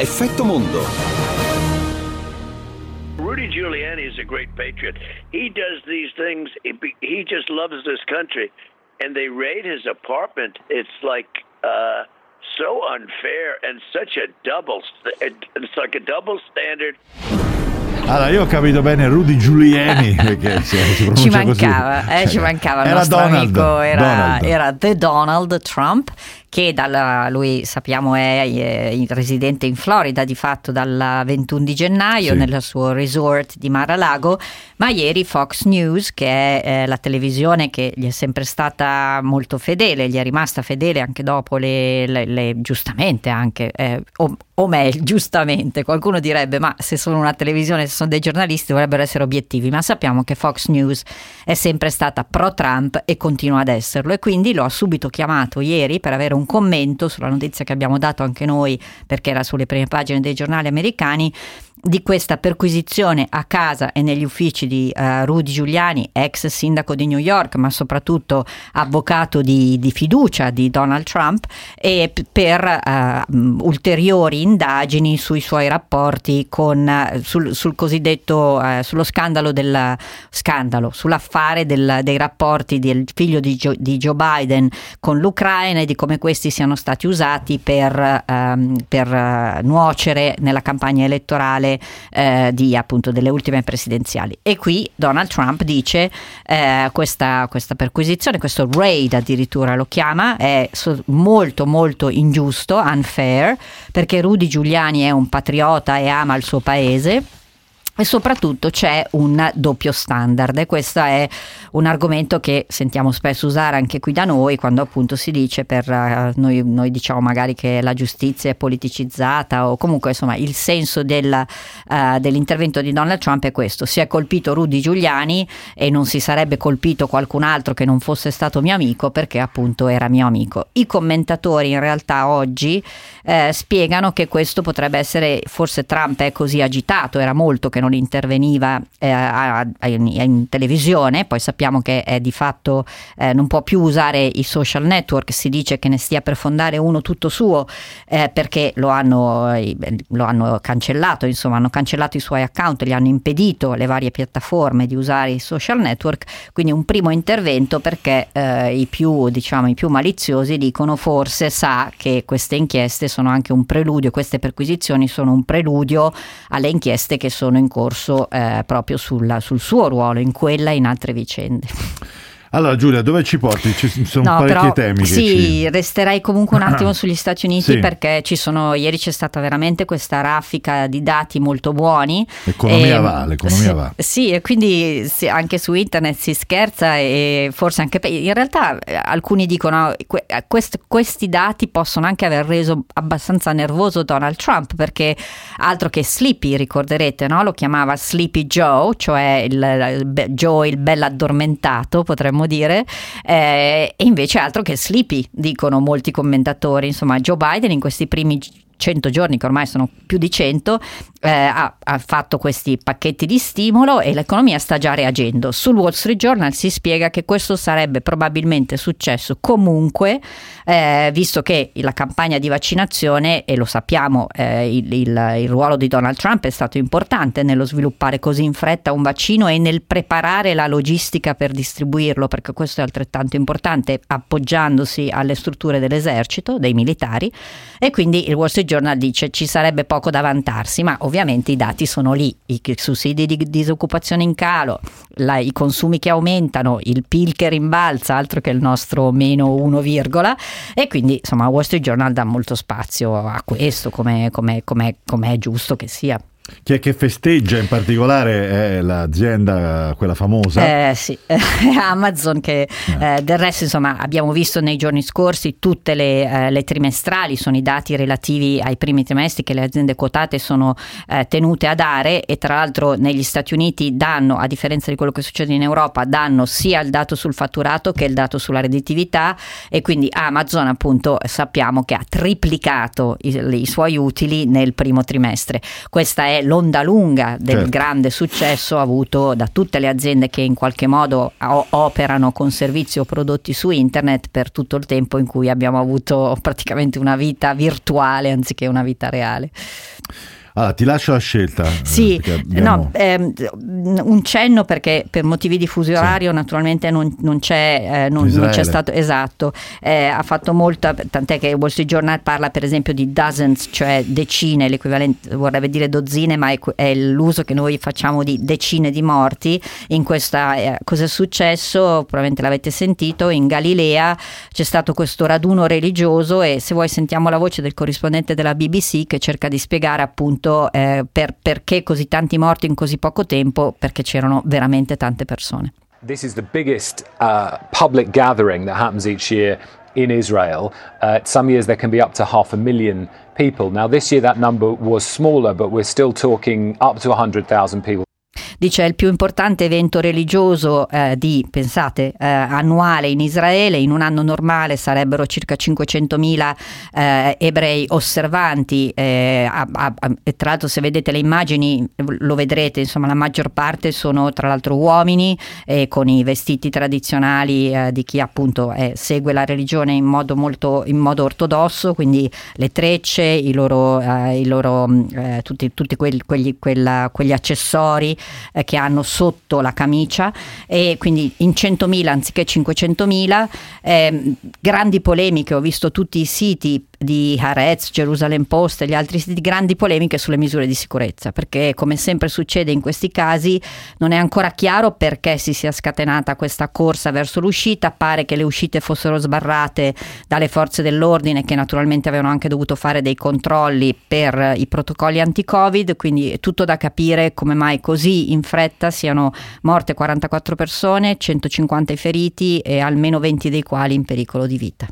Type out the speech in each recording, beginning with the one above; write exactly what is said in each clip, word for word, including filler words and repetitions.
Effetto Mondo. Rudy Giuliani is a great patriot. He does these things. He just loves this country. And they raid his apartment. It's like uh, so unfair and such a double. It's like a double standard. Allora, io ho capito bene Rudy Giuliani, perché cioè, si ci mancava, così. Eh, cioè, ci mancava il nostro Donald, amico, era Donald. Era The Donald Trump, che dalla, lui sappiamo è, è residente in Florida di fatto dal ventuno di gennaio, sì, nel suo resort di Mar-a-Lago, ma ieri Fox News, che è eh, la televisione che gli è sempre stata molto fedele, gli è rimasta fedele anche dopo le, le, le giustamente anche, eh, o, o meglio giustamente, qualcuno direbbe ma se sono una televisione, se sono dei giornalisti dovrebbero essere obiettivi, ma sappiamo che Fox News è sempre stata pro Trump e continua ad esserlo, e quindi lo ha subito chiamato ieri per avere un commento sulla notizia che abbiamo dato anche noi, perché era sulle prime pagine dei giornali americani, di questa perquisizione a casa e negli uffici di uh, Rudy Giuliani, ex sindaco di New York, ma soprattutto avvocato di, di fiducia di Donald Trump, e p- per uh, ulteriori indagini sui suoi rapporti con uh, sul, sul cosiddetto uh, sullo scandalo del scandalo sull'affare del, dei rapporti del figlio di Joe, di Joe Biden con l'Ucraina, e di come questi siano stati usati per, uh, per uh, nuocere nella campagna elettorale Eh, di appunto delle ultime presidenziali. E qui Donald Trump dice eh, questa, questa perquisizione, questo raid addirittura lo chiama, è so- molto molto ingiusto, unfair, perché Rudy Giuliani è un patriota e ama il suo paese. E soprattutto c'è un doppio standard, e questo è un argomento che sentiamo spesso usare anche qui da noi, quando appunto si dice per uh, noi, noi diciamo magari che la giustizia è politicizzata, o comunque insomma il senso del, uh, dell'intervento di Donald Trump è questo: si è colpito Rudy Giuliani e non si sarebbe colpito qualcun altro che non fosse stato mio amico, perché appunto era mio amico. I commentatori in realtà oggi eh, spiegano che questo potrebbe essere, forse Trump è così agitato, era molto che non interveniva eh, a, a, in televisione, poi sappiamo che è di fatto eh, non può più usare i social network, si dice che ne stia per fondare uno tutto suo eh, perché lo hanno, eh, lo hanno cancellato, insomma hanno cancellato i suoi account, gli hanno impedito le varie piattaforme di usare i social network, quindi un primo intervento, perché eh, i più diciamo i più maliziosi dicono forse sa che queste inchieste sono anche un preludio, queste perquisizioni sono un preludio alle inchieste che sono in corso eh, proprio sulla, sul suo ruolo in quella e in altre vicende. Allora Giulia, dove ci porti? Ci sono no, parecchi però, temi. Sì, che ci... resterei comunque un attimo sugli Stati Uniti, sì, perché ci sono, ieri c'è stata veramente questa raffica di dati molto buoni. L'economia e, va, l'economia sì, va. Sì, e quindi sì, anche su internet si scherza, e forse anche in realtà alcuni dicono que, quest, questi dati possono anche aver reso abbastanza nervoso Donald Trump, perché altro che Sleepy, ricorderete, no? Lo chiamava Sleepy Joe, cioè il, il Joe il bell'addormentato, potremmo dire, eh, e invece altro che Sleepy, dicono molti commentatori. Insomma, Joe Biden in questi primi cento giorni, che ormai sono più di cento, eh, ha, ha fatto questi pacchetti di stimolo e l'economia sta già reagendo. Sul Wall Street Journal si spiega che questo sarebbe probabilmente successo comunque, eh, visto che la campagna di vaccinazione, e lo sappiamo, eh, il, il, il ruolo di Donald Trump è stato importante nello sviluppare così in fretta un vaccino e nel preparare la logistica per distribuirlo, perché questo è altrettanto importante, appoggiandosi alle strutture dell'esercito, dei militari, e quindi il Wall Street Giornal dice ci sarebbe poco da vantarsi, ma ovviamente i dati sono lì, i sussidi di disoccupazione in calo, la, i consumi che aumentano, il P I L che rimbalza, altro che il nostro meno uno virgola, e quindi insomma Wall Street Journal dà molto spazio a questo, come è giusto che sia. Chi è che festeggia in particolare è l'azienda, quella famosa? Eh, sì, Amazon, che eh. Eh, del resto insomma abbiamo visto nei giorni scorsi tutte le, eh, le trimestrali, sono i dati relativi ai primi trimestri che le aziende quotate sono eh, tenute a dare, e tra l'altro negli Stati Uniti danno, a differenza di quello che succede in Europa, danno sia il dato sul fatturato che il dato sulla redditività, e quindi Amazon appunto sappiamo che ha triplicato i, i suoi utili nel primo trimestre. Questa è è l'onda lunga del certo. grande successo avuto da tutte le aziende che in qualche modo operano con servizi o prodotti su internet per tutto il tempo in cui abbiamo avuto praticamente una vita virtuale anziché una vita reale. Ah, ti lascio la scelta. Sì, abbiamo... no, ehm, un cenno perché per motivi di fuso orario sì. naturalmente non, non c'è eh, non, non c'è stato esatto eh, ha fatto molto, tant'è che Wall Street Journal parla per esempio di dozens, cioè decine, l'equivalente vorrebbe dire dozzine, ma è, è l'uso che noi facciamo di decine di morti in questa eh, cosa è successo, probabilmente l'avete sentito, in Galilea c'è stato questo raduno religioso e se vuoi sentiamo la voce del corrispondente della B B C che cerca di spiegare appunto Eh, per, perché così tanti morti in così poco tempo, perché c'erano veramente tante persone. This is the biggest uh, public gathering that happens each year in Israel. Uh, some years there can be up to half a million people. Now this year that number was smaller, but we're still talking up to one hundred thousand people. Dice il più importante evento religioso eh, di, pensate, eh, annuale in Israele, in un anno normale sarebbero circa cinquecentomila eh, ebrei osservanti eh, a, a, a, e tra l'altro se vedete le immagini lo vedrete, insomma la maggior parte sono tra l'altro uomini eh, con i vestiti tradizionali eh, di chi appunto eh, segue la religione in modo molto in modo ortodosso, quindi le trecce, i loro, eh, i loro eh, tutti, tutti quel, quegli, quella, quegli accessori che hanno sotto la camicia, e quindi in centomila anziché cinquecentomila. Eh, grandi polemiche, ho visto tutti i siti di Haaretz, Gerusalemme Post e gli altri siti, grandi polemiche sulle misure di sicurezza, perché come sempre succede in questi casi non è ancora chiaro perché si sia scatenata questa corsa verso l'uscita, pare che le uscite fossero sbarrate dalle forze dell'ordine che naturalmente avevano anche dovuto fare dei controlli per i protocolli anti-Covid, quindi è tutto da capire come mai così in fretta siano morte quarantaquattro persone, centocinquanta i feriti e almeno venti dei quali in pericolo di vita.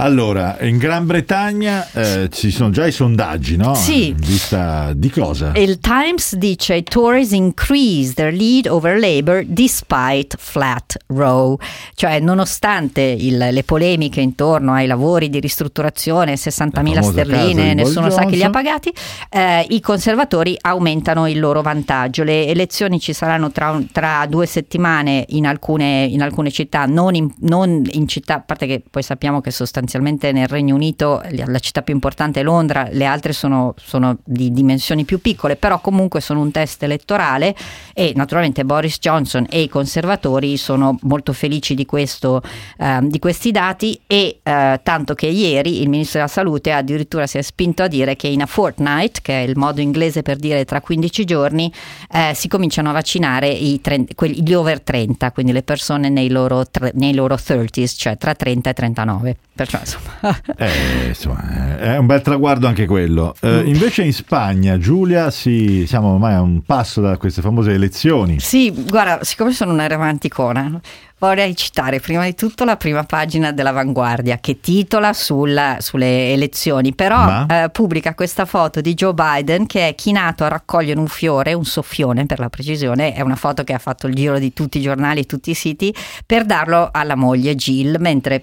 Allora, in Gran Bretagna eh, ci sono già i sondaggi, no? Sì. In vista di cosa? Il Times dice Tories increase their lead over Labour despite flat row, cioè nonostante il, le polemiche intorno ai lavori di ristrutturazione, sessantamila sterline, nessuno Johnson. Sa chi li ha pagati, eh, i conservatori aumentano il loro vantaggio. Le elezioni ci saranno tra, tra due settimane in alcune, in alcune città, non in, non in città, a parte che poi sappiamo che sostanzialmente Sostanzialmente nel Regno Unito la città più importante è Londra, le altre sono, sono di dimensioni più piccole, però comunque sono un test elettorale e naturalmente Boris Johnson e i conservatori sono molto felici di, questo, eh, di questi dati e eh, tanto che ieri il ministro della salute addirittura si è spinto a dire che in a fortnight, che è il modo inglese per dire tra quindici giorni, eh, si cominciano a vaccinare i trenta, quelli, gli over trenta, quindi le persone nei loro, tre, nei loro thirties, cioè tra trenta e trentanove. Perciò, insomma. Eh, insomma, è un bel traguardo anche quello. Eh, invece in Spagna, Giulia, sì, siamo ormai a un passo da queste famose elezioni. Sì, guarda, siccome sono una romanticona, vorrei citare prima di tutto la prima pagina della Vanguardia che titola sulla, sulle elezioni, però eh, pubblica questa foto di Joe Biden che è chinato a raccogliere un fiore, un soffione per la precisione, è una foto che ha fatto il giro di tutti i giornali, tutti i siti, per darlo alla moglie Jill mentre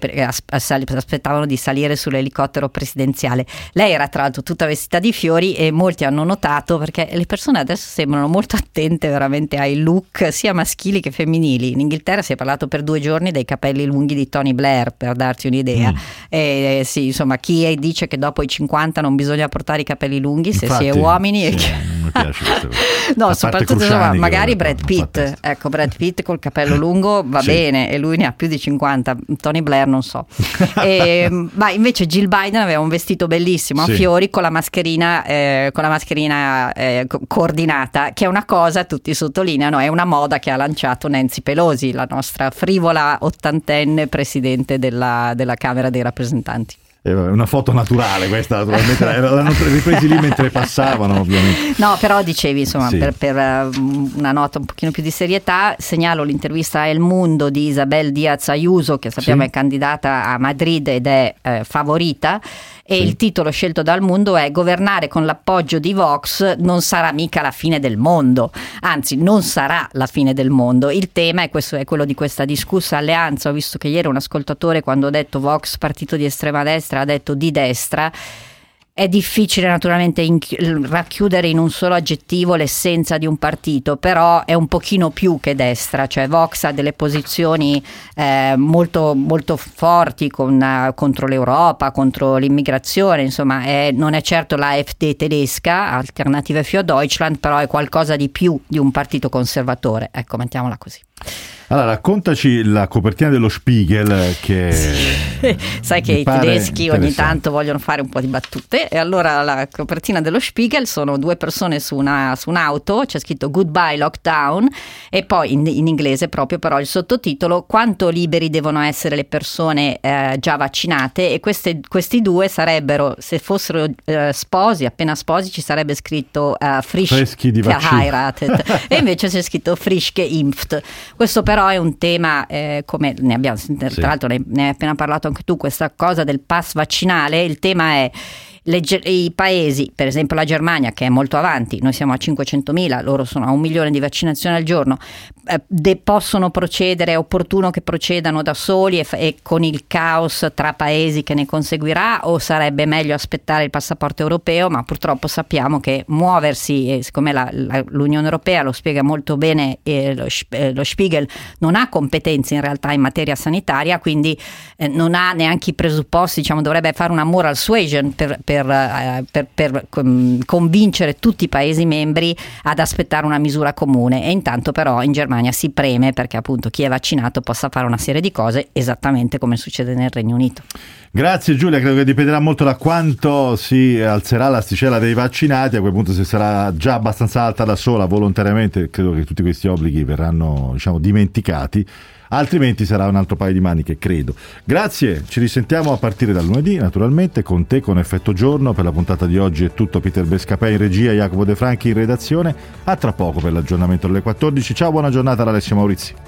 aspettavano di salire sull'elicottero presidenziale. Lei era tra l'altro tutta vestita di fiori e molti hanno notato perché le persone adesso sembrano molto attente veramente ai look sia maschili che femminili. In Inghilterra si è parlato per due giorni dei capelli lunghi di Tony Blair, per darti un'idea. Mm. Eh, sì, insomma, chi dice che dopo i cinquanta non bisogna portare i capelli lunghi, se infatti, si è uomini sì, e che... mi piace questo. No, soprattutto insomma, magari Brad Pitt, ecco Brad Pitt col capello lungo va sì. bene, e lui ne ha più di cinquanta, Tony Blair non so. E, ma invece Jill Biden aveva un vestito bellissimo sì. a fiori con la mascherina eh, con la mascherina eh, coordinata, che è una cosa, tutti sottolineano, è una moda che ha lanciato Nancy Pelosi, la nostra frivola ottantenne presidente della, della Camera dei Rappresentanti. Una foto naturale questa, naturalmente l'hanno ripresi lì mentre passavano ovviamente. No, però dicevi insomma sì. per, per una nota un pochino più di serietà segnalo l'intervista a El Mundo di Isabel Diaz Ayuso, che sappiamo sì. è candidata a Madrid ed è eh, favorita. E sì. il titolo scelto dal Mundo è "Governare con l'appoggio di Vox non sarà mica la fine del mondo". Anzi, non sarà la fine del mondo. Il tema è, questo, è quello di questa discussa alleanza. Ho visto che ieri un ascoltatore, quando ho detto Vox partito di estrema destra, ha detto di destra. È difficile naturalmente inch- racchiudere in un solo aggettivo l'essenza di un partito, però è un pochino più che destra, cioè Vox ha delle posizioni eh, molto, molto forti con, uh, contro l'Europa, contro l'immigrazione, insomma è, non è certo la AfD tedesca, Alternative für Deutschland, però è qualcosa di più di un partito conservatore, ecco, mettiamola così. Allora, raccontaci la copertina dello Spiegel che sì. Sai che i tedeschi ogni tanto vogliono fare un po' di battute, e allora la copertina dello Spiegel sono due persone su, una, su un'auto, c'è scritto goodbye lockdown, e poi in, in inglese proprio però il sottotitolo quanto liberi devono essere le persone eh, già vaccinate, e queste, questi due sarebbero, se fossero eh, sposi, appena sposi ci sarebbe scritto eh, frisch freschi di vaccino e invece c'è scritto frisch geimpft. Questo però è un tema, eh, come ne abbiamo sentito, sì. Tra l'altro ne, ne hai appena parlato anche tu, questa cosa del pass vaccinale. Il tema è le, i paesi, per esempio la Germania che è molto avanti, noi siamo a cinquecentomila, loro sono a un milione di vaccinazioni al giorno, eh, de, possono procedere, è opportuno che procedano da soli e, e con il caos tra paesi che ne conseguirà, o sarebbe meglio aspettare il passaporto europeo? Ma purtroppo sappiamo che muoversi, eh, siccome la, la, l'Unione Europea, lo spiega molto bene eh, lo, eh, lo Spiegel, non ha competenze in realtà in materia sanitaria, quindi eh, non ha neanche i presupposti, diciamo, dovrebbe fare una moral suasion per Per, per, per convincere tutti i paesi membri ad aspettare una misura comune, e intanto però in Germania si preme perché appunto chi è vaccinato possa fare una serie di cose, esattamente come succede nel Regno Unito. Grazie Giulia, credo che dipenderà molto da quanto si alzerà l'asticella dei vaccinati, a quel punto se sarà già abbastanza alta da sola volontariamente credo che tutti questi obblighi verranno, diciamo, dimenticati, altrimenti sarà un altro paio di maniche, credo. Grazie, ci risentiamo a partire dal lunedì naturalmente con te, con Effetto Giorno. Per la puntata di oggi è tutto, Peter Bescapè in regia, Jacopo De Franchi in redazione. A tra poco per l'aggiornamento alle quattordici, ciao, buona giornata da Alessia Maurizi.